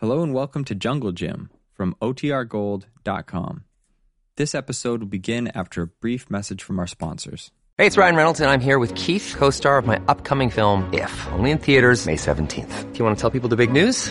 Hello and welcome to Jungle Jim from OTRGold.com. This episode will begin after a brief message from our sponsors. Hey, it's Ryan Reynolds, and I'm here with Keith, co-star of my upcoming film, If Only in Theaters, May 17th. Do you want to tell people the big news?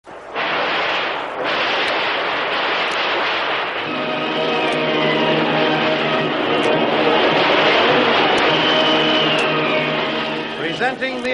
Presenting the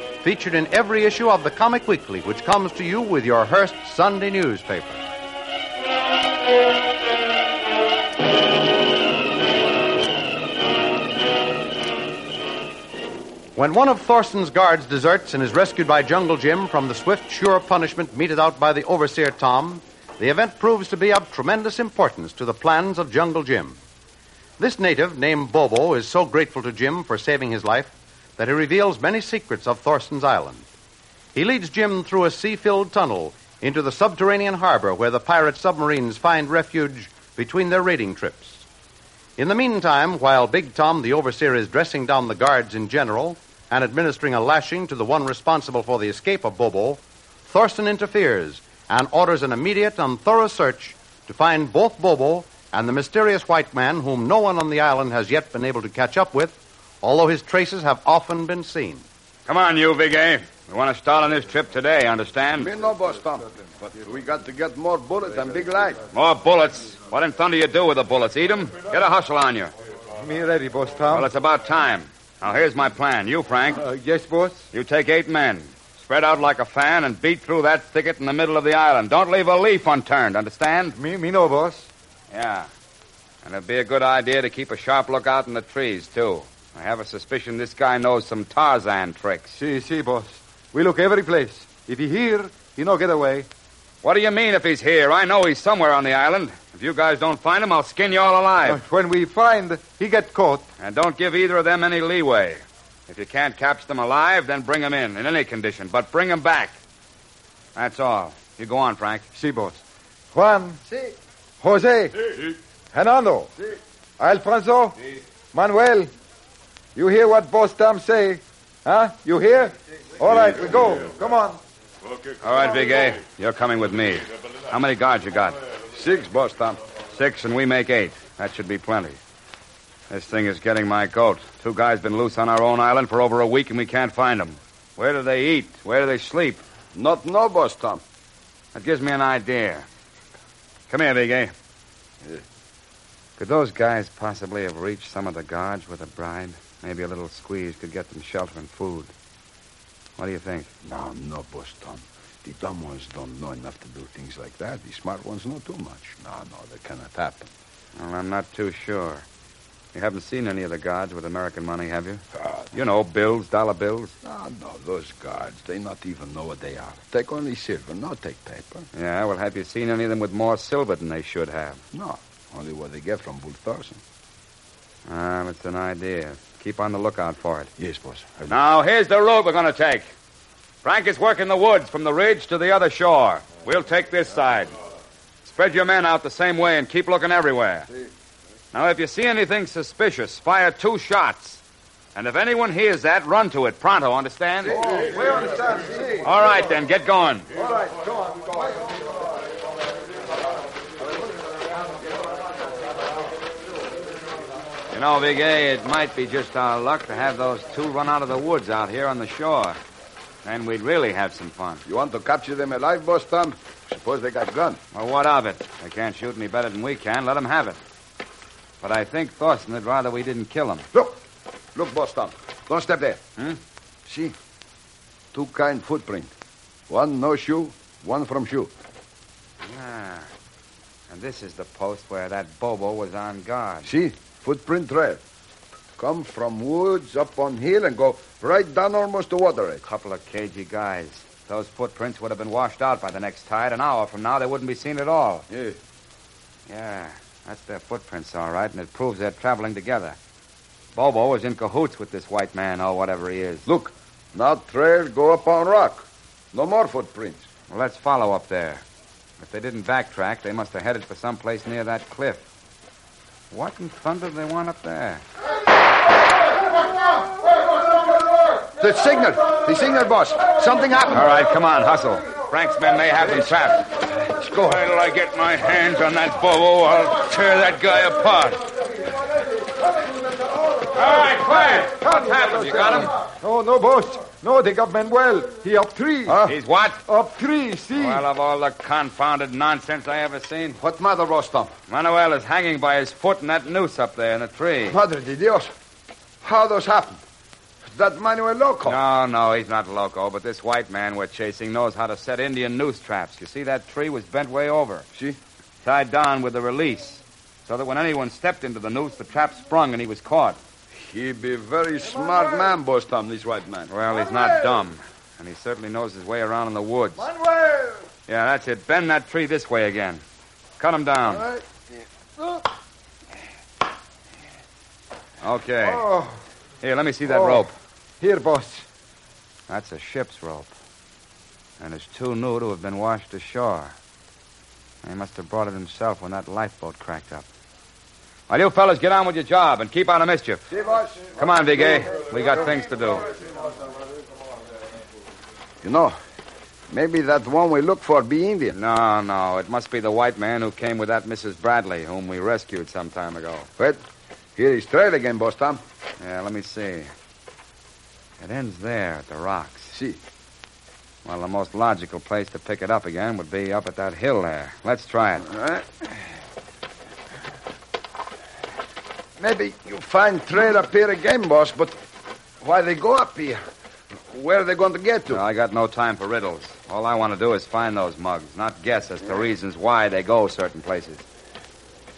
featured in every issue of the Comic Weekly, which comes to you with your Hearst Sunday newspaper. When one of Thorson's guards deserts and is rescued by Jungle Jim from the swift, sure punishment meted out by the overseer Tom, the event proves to be of tremendous importance to the plans of Jungle Jim. This native, named Bobo, is so grateful to Jim for saving his life that he reveals many secrets of Thorson's island. He leads Jim through a sea-filled tunnel into the subterranean harbor where the pirate submarines find refuge between their raiding trips. In the meantime, while Big Tom, the overseer, is dressing down the guards in general and administering a lashing to the one responsible for the escape of Bobo, Thorson interferes and orders an immediate and thorough search to find both Bobo and the mysterious white man whom no one on the island has yet been able to catch up with, although his traces have often been seen. Come on, you, Big A. We want to start on this trip today, understand? Me no, boss Tom. But we got to get more bullets and big light. More bullets? What in thunder you do with the bullets? Eat them? Get a hustle on you. Me ready, boss Tom. Well, it's about time. Now, here's my plan. You, Frank. Yes, boss? You take 8 men, spread out like a fan, and beat through that thicket in the middle of the island. Don't leave a leaf unturned, understand? Me no, boss. Yeah. And it'd be a good idea to keep a sharp lookout in the trees, too. I have a suspicion this guy knows some Tarzan tricks. See, boss. We look every place. If he here, he no get away. What do you mean if he's here? I know he's somewhere on the island. If you guys don't find him, I'll skin you all alive. When we find, he get caught. And don't give either of them any leeway. If you can't catch them alive, then bring them in any condition. But bring them back. That's all. You go on, Frank. Si, boss. Juan. Si. Jose. Si. Hernando. Si. Alfonso. Si. Manuel. You hear what boss Tom say? Huh? You hear? Si. All right, we go. Come on. All right, Big A, you're coming with me. How many guards you got? 6, boss Tom. 6, and we make 8. That should be plenty. This thing is getting my goat. 2 guys been loose on our own island for over a week, and we can't find them. Where do they eat? Where do they sleep? Not no, boss Tom. That gives me an idea. Come here, Big A. Could those guys possibly have reached some of the guards with a bribe? Maybe a little squeeze could get them shelter and food. What do you think? No, boss Tom. The dumb ones don't know enough to do things like that. The smart ones know too much. No, that cannot happen. Well, I'm not too sure. You haven't seen any of the guards with American money, have you? You know, bills, dollar bills. No, those guards, they not even know what they are. Take only silver, not take paper. Yeah, well, have you seen any of them with more silver than they should have? No, only what they get from Bull Thorson. It's an idea. Keep on the lookout for it. Yes, boss. Now, here's the road we're going to take. Frank is working the woods from the ridge to the other shore. We'll take this side. Spread your men out the same way and keep looking everywhere. Now, if you see anything suspicious, fire 2 shots. And if anyone hears that, run to it pronto, understand? Oh, we understand. All right, then, get going. All right, go on. Go on. You know, Big A, it might be just our luck to have those 2 run out of the woods out here on the shore. Then we'd really have some fun. You want to capture them alive, Boss Tom? Suppose they got guns. Well, what of it? They can't shoot any better than we can. Let them have it. But I think Thorson would rather we didn't kill them. Look, Boss Tom. Don't step there. Hmm? See? 2 kind footprint. 1 no shoe, 1 from shoe. Ah. And this is the post where that Bobo was on guard. See? Footprint trail. Come from woods up on hill and go right down almost to water edge. Couple of cagey guys. Those footprints would have been washed out by the next tide. An hour from now, they wouldn't be seen at all. Yeah, that's their footprints, all right, and it proves they're traveling together. Bobo was in cahoots with this white man or whatever he is. Look, now trail go up on rock. No more footprints. Well, let's follow up there. If they didn't backtrack, they must have headed for someplace near that cliff. What in thunder do they want up there? The signal, boss. Something happened. All right, come on, hustle. Frank's men may have them trapped. Let's go ahead till I get my hands on that Bobo. I'll tear that guy apart. All right, quiet. What happened? You got him? No, boss. No, they got Manuel. He up 3. Huh? He's what? Up 3, see? Well, of all the confounded nonsense I ever seen. What matter, Rostam? Manuel is hanging by his foot in that noose up there in the tree. Madre de Dios. How those happened? That Manuel loco? No, he's not loco, but this white man we're chasing knows how to set Indian noose traps. You see, that tree was bent way over. See? Tied down with the release, so that when anyone stepped into the noose, the trap sprung and he was caught. He be very smart man, Boss Tom, this white man. Well, he's not dumb, and he certainly knows his way around in the woods. Manuel! Yeah, that's it. Bend that tree this way again. Cut him down. All right. Okay. Oh. Here, let me see that rope. Here, boss. That's a ship's rope, and it's too new to have been washed ashore. He must have brought it himself when that lifeboat cracked up. Well, you fellas, get on with your job and keep out of mischief. Come on, Big A. We got things to do. You know, maybe that one we look for be Indian. No. It must be the white man who came with that Mrs. Bradley, whom we rescued some time ago. Wait. Here he's straight again, Boss Tom. Yeah, let me see. It ends there at the rocks. See? Well, the most logical place to pick it up again would be up at that hill there. Let's try it. All right. Maybe you find trail up here again, boss, but why they go up here? Where are they going to get to? No, I got no time for riddles. All I want to do is find those mugs, not guess as to reasons why they go certain places.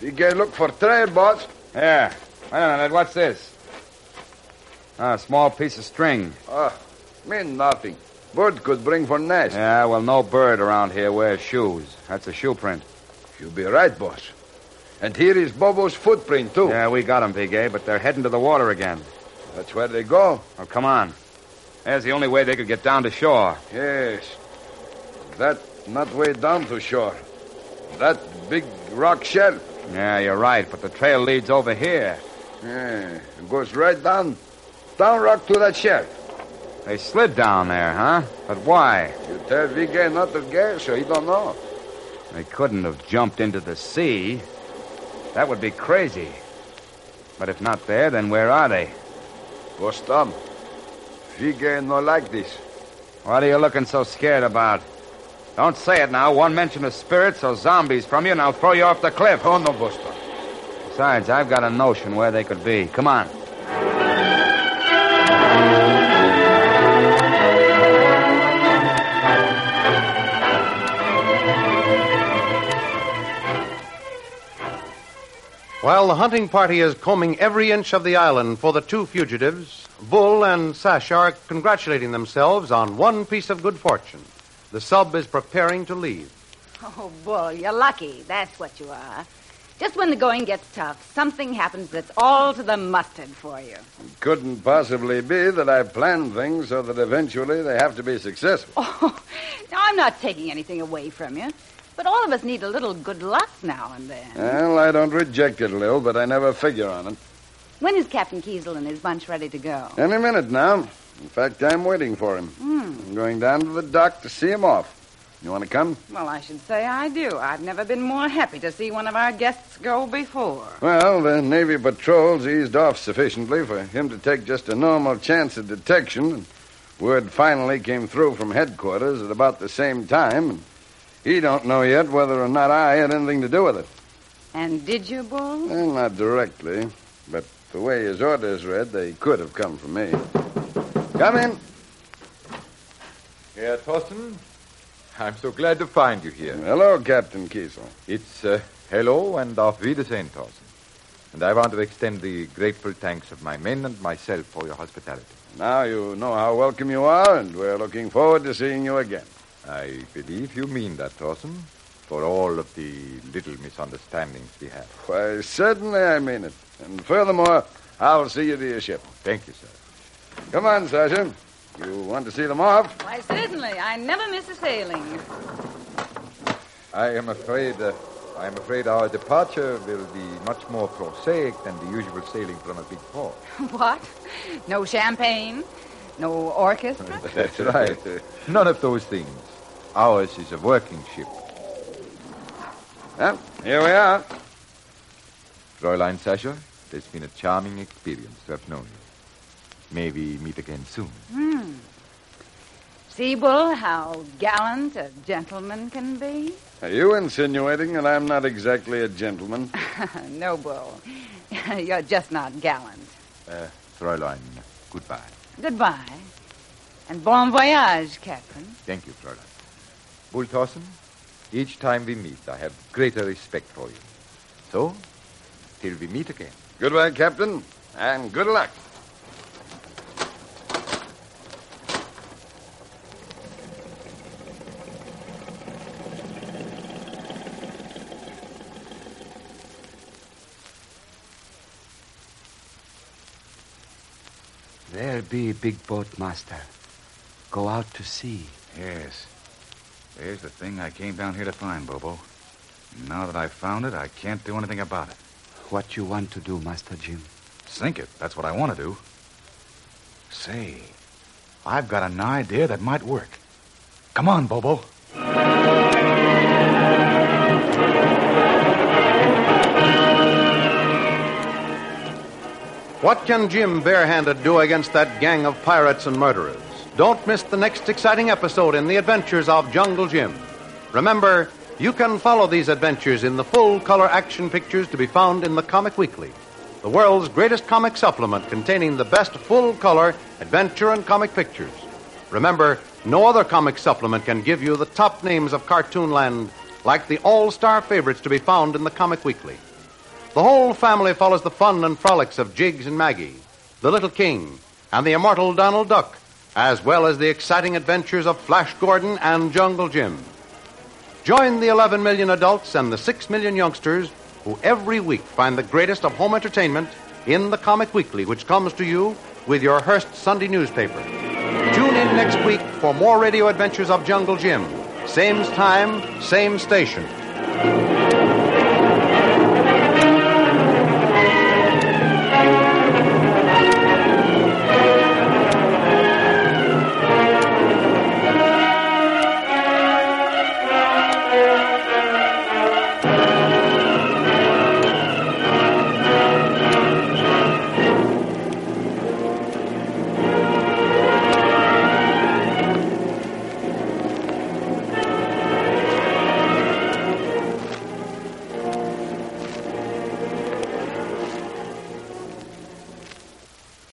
You can look for trail, boss. Yeah. Wait a minute, what's this? A small piece of string. Mean nothing. Bird could bring for nest. Yeah, well, no bird around here wears shoes. That's a shoe print. You be right, boss. And here is Bobo's footprint, too. Yeah, we got him, Big A, but they're heading to the water again. That's where they go. Oh, come on. There's the only way they could get down to shore. Yes. That not way down to shore. That big rock shelf. Yeah, you're right, but the trail leads over here. Yeah, it goes right down rock to that shelf. They slid down there, huh? But why? You tell Big A not to guess, so he don't know. They couldn't have jumped into the sea. That would be crazy. But if not there, then where are they? Boss Tom, Vigay no like this. What are you looking so scared about? Don't say it now. One mention of spirits or zombies from you, and I'll throw you off the cliff. Oh, no, Boss Tom. Besides, I've got a notion where they could be. Come on. While the hunting party is combing every inch of the island for the two fugitives, Bull and Sasha are congratulating themselves on one piece of good fortune. The sub is preparing to leave. Oh, Bull, you're lucky. That's what you are. Just when the going gets tough, something happens that's all to the mustard for you. It couldn't possibly be that I planned things so that eventually they have to be successful. Oh, now I'm not taking anything away from you. But all of us need a little good luck now and then. Well, I don't reject it, Lil, but I never figure on it. When is Captain Kiesel and his bunch ready to go? Any minute now. In fact, I'm waiting for him. I'm going down to the dock to see him off. You want to come? Well, I should say I do. I've never been more happy to see one of our guests go before. Well, the Navy patrols eased off sufficiently for him to take just a normal chance of detection. And word finally came through from headquarters at about the same time. And he don't know yet whether or not I had anything to do with it. And did you, Bull? Well, not directly. But the way his orders read, they could have come from me. Come in. Herr Thorsten, I'm so glad to find you here. Hello, Captain Kiesel. It's hello and auf Wiedersehen, Thorsten. And I want to extend the grateful thanks of my men and myself for your hospitality. Now you know how welcome you are, and we're looking forward to seeing you again. I believe you mean that, Thorsten, for all of the little misunderstandings we have. Why, certainly I mean it. And furthermore, I'll see you to your ship. Thank you, sir. Come on, Sergeant. You want to see them off? Why, certainly. I never miss a sailing. I am afraid our departure will be much more prosaic than the usual sailing from a big port. What? No champagne? No orchestra? That's right. None of those things. Ours is a working ship. Well, here we are. Fräulein Sasha, it's been a charming experience to have known you. May we meet again soon. See, Bull, how gallant a gentleman can be? Are you insinuating that I'm not exactly a gentleman? No, Bull. You're just not gallant. Fräulein, goodbye. Goodbye. And bon voyage, Captain. Thank you, Fräulein. Bull Thorson, each time we meet, I have greater respect for you. So, till we meet again. Goodbye, Captain, and good luck. There be big boat, master. Go out to sea. Yes. There's the thing I came down here to find, Bobo. Now that I've found it, I can't do anything about it. What you want to do, Master Jim? Sink it. That's what I want to do. Say, I've got an idea that might work. Come on, Bobo. What can Jim barehanded do against that gang of pirates and murderers? Don't miss the next exciting episode in the adventures of Jungle Jim. Remember, you can follow these adventures in the full-color action pictures to be found in the Comic Weekly, the world's greatest comic supplement containing the best full-color adventure and comic pictures. Remember, no other comic supplement can give you the top names of Cartoonland like the all-star favorites to be found in the Comic Weekly. The whole family follows the fun and frolics of Jiggs and Maggie, the Little King, and the immortal Donald Duck, as well as the exciting adventures of Flash Gordon and Jungle Jim. Join the 11 million adults and the 6 million youngsters who every week find the greatest of home entertainment in the Comic Weekly, which comes to you with your Hearst Sunday newspaper. Tune in next week for more radio adventures of Jungle Jim. Same time, same station.